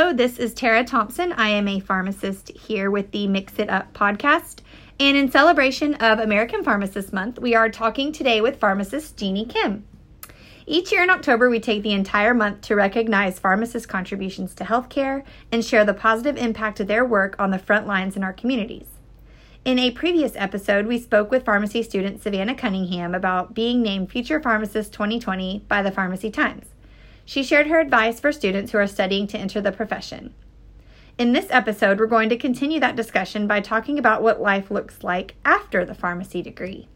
Hello, this is Tara Thompson. I am a pharmacist here with the Mix It Up podcast. And in celebration of American Pharmacist Month, we are talking today with pharmacist Jeannie Kim. Each year in October, we take the entire month to recognize pharmacists' contributions to healthcare and share the positive impact of their work on the front lines in our communities. In a previous episode, we spoke with pharmacy student Savannah Cunningham about being named Future Pharmacist 2020 by the Pharmacy Times. She shared her advice for students who are studying to enter the profession. In this episode, we're going to continue that discussion by talking about what life looks like after the pharmacy degree.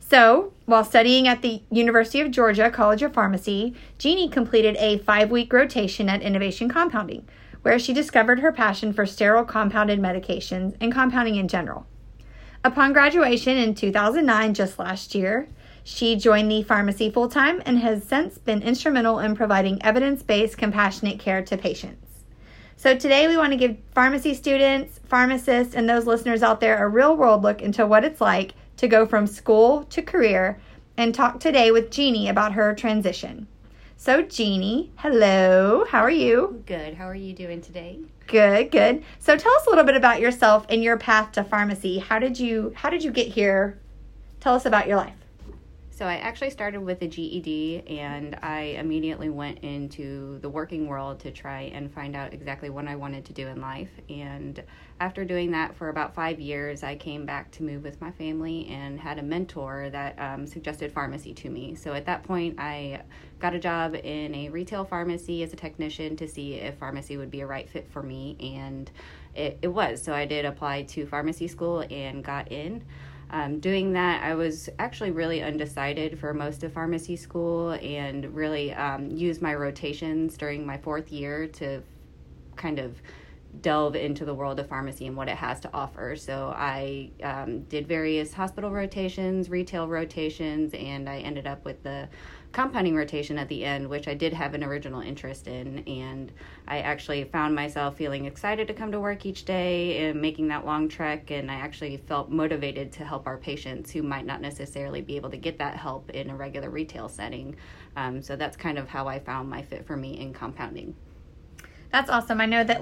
So, while studying at the University of Georgia College of Pharmacy, Jeannie completed a 5-week rotation at Innovation Compounding, where she discovered her passion for sterile compounded medications and compounding in general. Upon graduation in 2009, just last year, she joined the pharmacy full-time and has since been instrumental in providing evidence-based compassionate care to patients. So today we want to give pharmacy students, pharmacists, and those listeners out there a real-world look into what it's like to go from school to career and talk today with Jeannie about her transition. So Jeannie, hello, how are you? Good, how are you doing today? Good. So tell us a little bit about yourself and your path to pharmacy. How did you get here? Tell us about your life. So I actually started with a GED, and I immediately went into the working world to try and find out exactly what I wanted to do in life. And after doing that for about 5 years, I came back to move with my family and had a mentor that suggested pharmacy to me. So at that point, I got a job in a retail pharmacy as a technician to see if pharmacy would be a right fit for me, and it was. So I did apply to pharmacy school and got in. Doing that, I was actually really undecided for most of pharmacy school and really used my rotations during my 4th year to kind of delve into the world of pharmacy and what it has to offer. So I did various hospital rotations, retail rotations, and I ended up with the compounding rotation at the end, which I did have an original interest in. And I actually found myself feeling excited to come to work each day and making that long trek. And I actually felt motivated to help our patients who might not necessarily be able to get that help in a regular retail setting. So that's kind of how I found my fit for me in compounding. That's awesome. I know that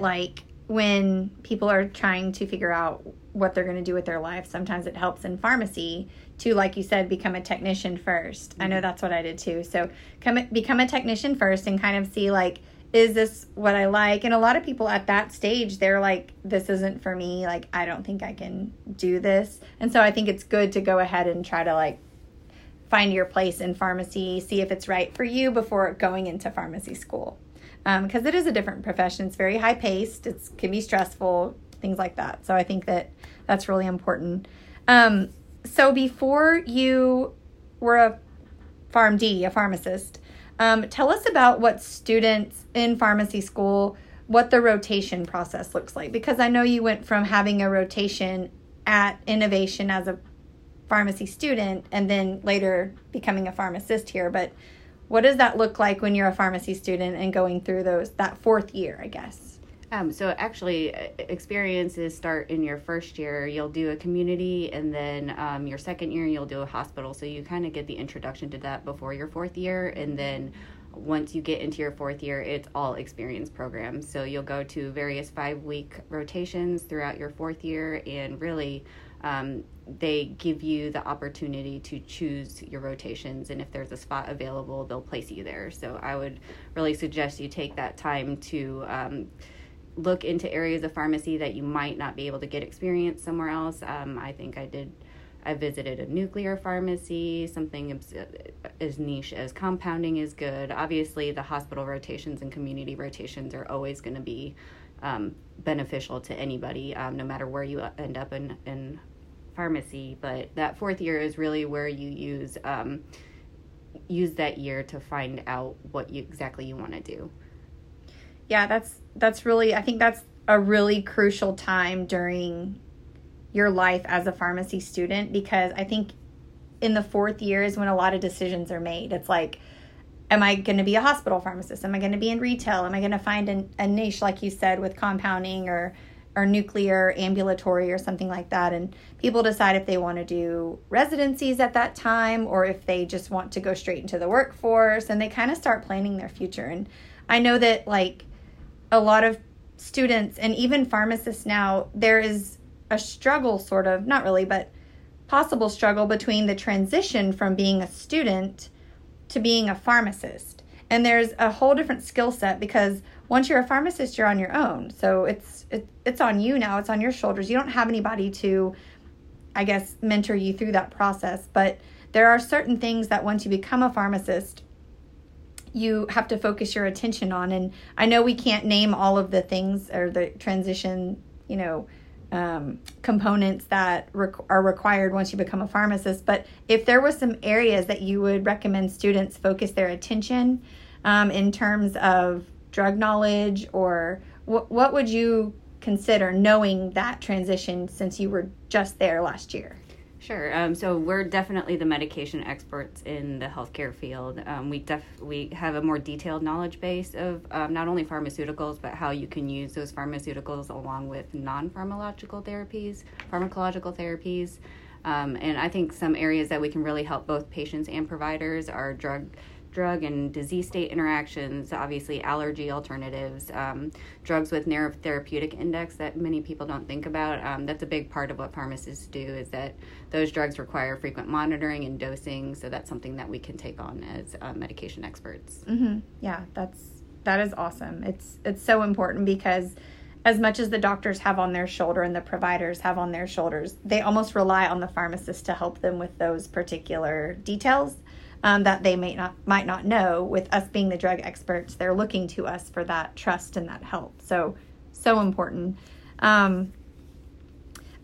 when people are trying to figure out what they're going to do with their life, sometimes it helps in pharmacy to, like you said, become a technician first. Mm-hmm. I know that's what I did too. So become a technician first and kind of see, is this what I like? And a lot of people at that stage, they're like, this isn't for me. I don't think I can do this. And so I think it's good to go ahead and try to find your place in pharmacy, see if it's right for you before going into pharmacy school. Because it is a different profession. It's very high-paced. It can be stressful, things like that. So I think that that's really important. So before you were a PharmD, a pharmacist, tell us about what students in pharmacy school, what the rotation process looks like. Because I know you went from having a rotation at Innovation as a pharmacy student and then later becoming a pharmacist here, but what does that look like when you're a pharmacy student and going through that 4th year, I guess? So actually, experiences start in your 1st year. You'll do a community, and then your 2nd year, you'll do a hospital. So you kind of get the introduction to that before your 4th year, and then once you get into your 4th year, it's all experience programs. So you'll go to various 5-week rotations throughout your 4th year, and really they give you the opportunity to choose your rotations, and if there's a spot available, they'll place you there. So I would really suggest you take that time to look into areas of pharmacy that you might not be able to get experience somewhere else. I think I visited a nuclear pharmacy, something as niche as compounding is good. Obviously, the hospital rotations and community rotations are always going to be beneficial to anybody, no matter where you end up in pharmacy. But that 4th year is really where you use that year to find out what exactly you want to do. Yeah, that's really, I think that's a really crucial time during your life as a pharmacy student, because I think in the 4th year is when a lot of decisions are made. It's am I going to be a hospital pharmacist? Am I going to be in retail? Am I going to find a niche, like you said, with compounding or nuclear, ambulatory, or something like that? And people decide if they want to do residencies at that time or if they just want to go straight into the workforce, and they kind of start planning their future. And I know that a lot of students and even pharmacists now, there is a struggle, sort of, not really, but possible struggle between the transition from being a student to being a pharmacist. And there's a whole different skill set, because once you're a pharmacist, you're on your own. So it's on you now. It's on your shoulders. You don't have anybody to, I guess, mentor you through that process. But there are certain things that once you become a pharmacist, you have to focus your attention on. And I know we can't name all of the things or the transition, components that are required once you become a pharmacist. But if there were some areas that you would recommend students focus their attention in terms of drug knowledge, or what would you consider knowing that transition since you were just there last year? Sure. So we're definitely the medication experts in the healthcare field. We have a more detailed knowledge base of not only pharmaceuticals, but how you can use those pharmaceuticals along with pharmacological therapies. And I think some areas that we can really help both patients and providers are drug and disease state interactions, obviously allergy alternatives, drugs with narrow therapeutic index that many people don't think about. That's a big part of what pharmacists do, is that those drugs require frequent monitoring and dosing, so that's something that we can take on as medication experts. Mm-hmm. Yeah, that is awesome. It's so important, because as much as the doctors have on their shoulder and the providers have on their shoulders, they almost rely on the pharmacist to help them with those particular details that they might not know. With us being the drug experts, they're looking to us for that trust and that help. So important. I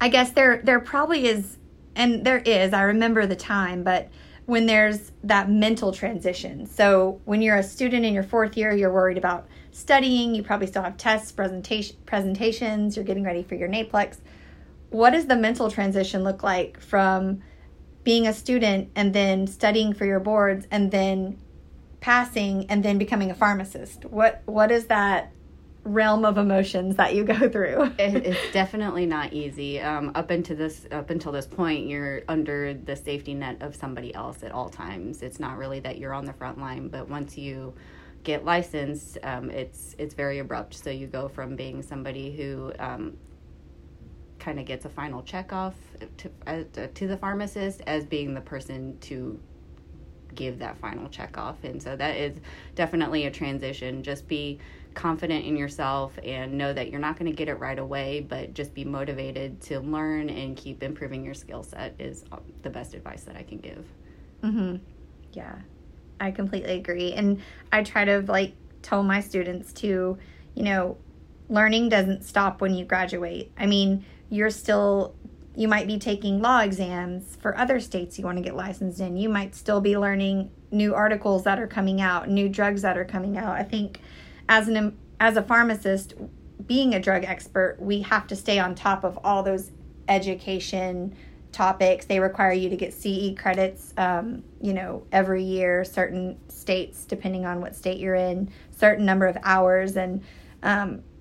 guess there probably is, and there is, I remember the time, but when there's that mental transition. So when you're a student in your fourth year, you're worried about studying. You probably still have tests, presentations. You're getting ready for your NAPLEX. What does the mental transition look like from being a student and then studying for your boards and then passing and then becoming a pharmacist? What is that realm of emotions that you go through? It's definitely not easy. Up until this point, you're under the safety net of somebody else at all times. It's not really that you're on the front line, but once you get licensed, it's very abrupt. So you go from being somebody who kind of gets a final check off to the pharmacist as being the person to give that final check off. And so that is definitely a transition. Just be confident in yourself and know that you're not going to get it right away, but just be motivated to learn and keep improving your skill set is the best advice that I can give. Mm-hmm. Yeah, I completely agree. And I try to tell my students to, learning doesn't stop when you graduate. I mean, you might be taking law exams for other states you want to get licensed in. You might still be learning new articles that are coming out, new drugs that are coming out. I think as a pharmacist, being a drug expert, we have to stay on top of all those education topics. They require you to get CE credits, every year, certain states, depending on what state you're in, certain number of hours. And,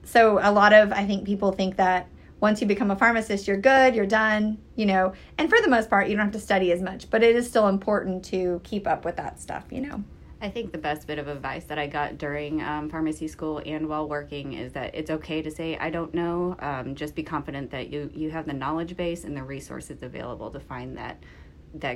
so a lot of, I think people think that once you become a pharmacist, you're good, you're done, and for the most part, you don't have to study as much, but it is still important to keep up with that stuff, I think the best bit of advice that I got during pharmacy school and while working is that it's okay to say, I don't know. Just be confident that you have the knowledge base and the resources available to find that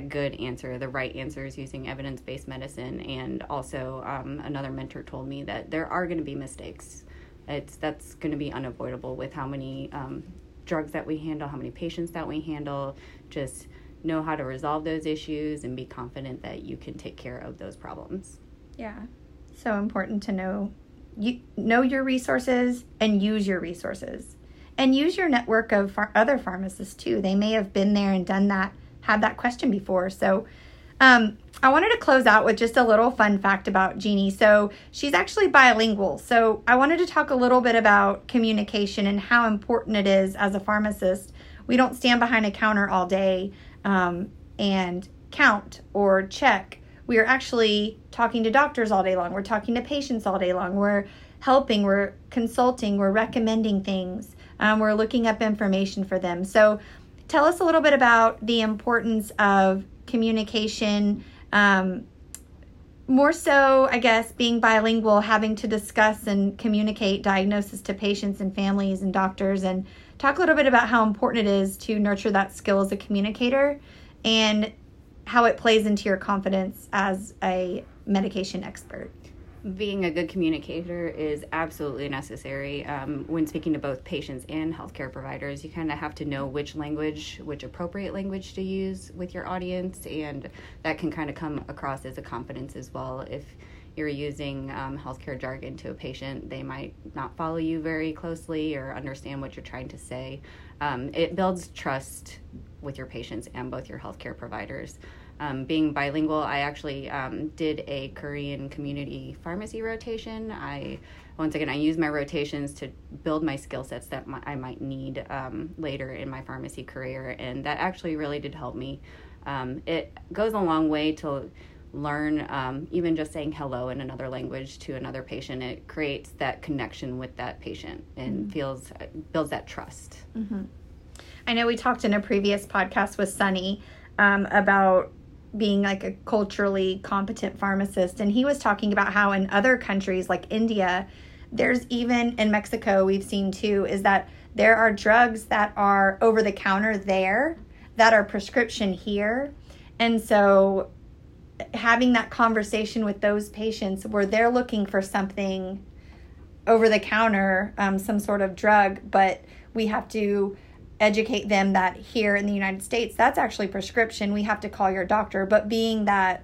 good answer, the right answers, using evidence-based medicine. And also another mentor told me that there are going to be mistakes. That's going to be unavoidable with how many drugs that we handle, how many patients that we handle. Just know how to resolve those issues and be confident that you can take care of those problems. Yeah, so important to know your resources and use your resources. And use your network of other pharmacists too. They may have been there and done that, had that question before. So I wanted to close out with just a little fun fact about Jeannie. So she's actually bilingual. So I wanted to talk a little bit about communication and how important it is as a pharmacist. We don't stand behind a counter all day and count or check. We are actually talking to doctors all day long. We're talking to patients all day long. We're helping, we're consulting, we're recommending things. We're looking up information for them. So tell us a little bit about the importance of communication more so, I guess, being bilingual, having to discuss and communicate diagnosis to patients and families and doctors, and talk a little bit about how important it is to nurture that skill as a communicator and how it plays into your confidence as a medication expert. Being a good communicator is absolutely necessary. When speaking to both patients and healthcare providers, you kind of have to know which language, which appropriate language to use with your audience, and that can kind of come across as a confidence as well. If you're using healthcare jargon to a patient, they might not follow you very closely or understand what you're trying to say. It builds trust with your patients and both your healthcare providers. Being bilingual, I actually did a Korean community pharmacy rotation. Once again, I use my rotations to build my skill sets that I might need later in my pharmacy career, and that actually really did help me. It goes a long way to learn even just saying hello in another language to another patient. It creates that connection with that patient and mm-hmm. builds that trust. Mm-hmm. I know we talked in a previous podcast with Sunny about being like a culturally competent pharmacist, and he was talking about how in other countries like India, there's even in Mexico, we've seen too, is that there are drugs that are over the counter there that are prescription here. And so having that conversation with those patients where they're looking for something over the counter, some sort of drug, but we have to educate them that here in the United States, that's actually prescription. We have to call your doctor. But being that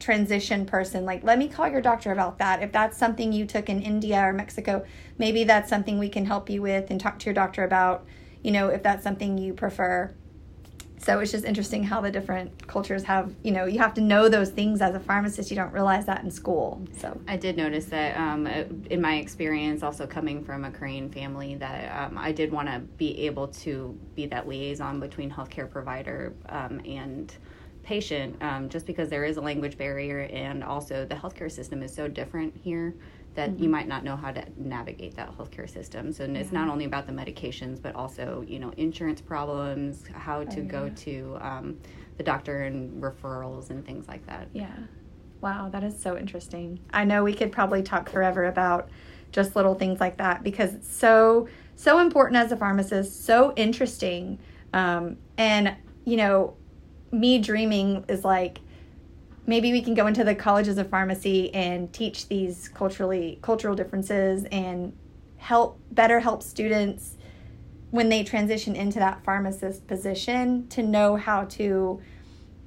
transition person, like, let me call your doctor about that. If that's something you took in India or Mexico, maybe that's something we can help you with and talk to your doctor about, you know, if that's something you prefer. So it's just interesting how the different cultures have, you know, you have to know those things as a pharmacist. You don't realize that in school. So I did notice that in my experience, also coming from a Korean family, that I did want to be able to be that liaison between healthcare provider and patient, just because there is a language barrier, and also the healthcare system is so different here that mm-hmm. you might not know how to navigate that healthcare system. So it's not only about the medications, but also, you know, insurance problems, how to go to the doctor and referrals and things like that. Yeah. Wow, that is so interesting. I know we could probably talk forever about just little things like that, because it's so important as a pharmacist, so interesting. And, you know, me dreaming is like, maybe we can go into the colleges of pharmacy and teach these cultural differences and help students when they transition into that pharmacist position to know how to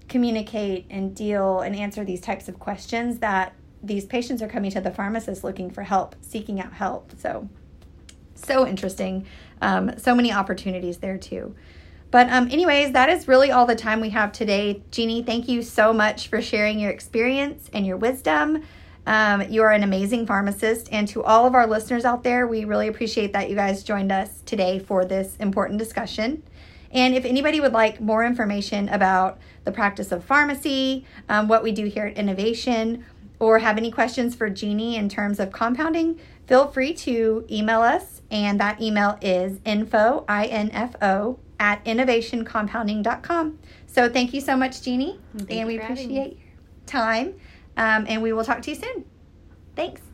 communicate and deal and answer these types of questions that these patients are coming to the pharmacist looking for help, seeking out help. So interesting. So many opportunities there too. But anyways, that is really all the time we have today. Jeannie, thank you so much for sharing your experience and your wisdom. You are an amazing pharmacist. And to all of our listeners out there, we really appreciate that you guys joined us today for this important discussion. And if anybody would like more information about the practice of pharmacy, what we do here at Innovation, or have any questions for Jeannie in terms of compounding, feel free to email us. And that email is info@innovationcompounding.com. So thank you so much, Jeannie. And we appreciate your time. And we will talk to you soon. Thanks.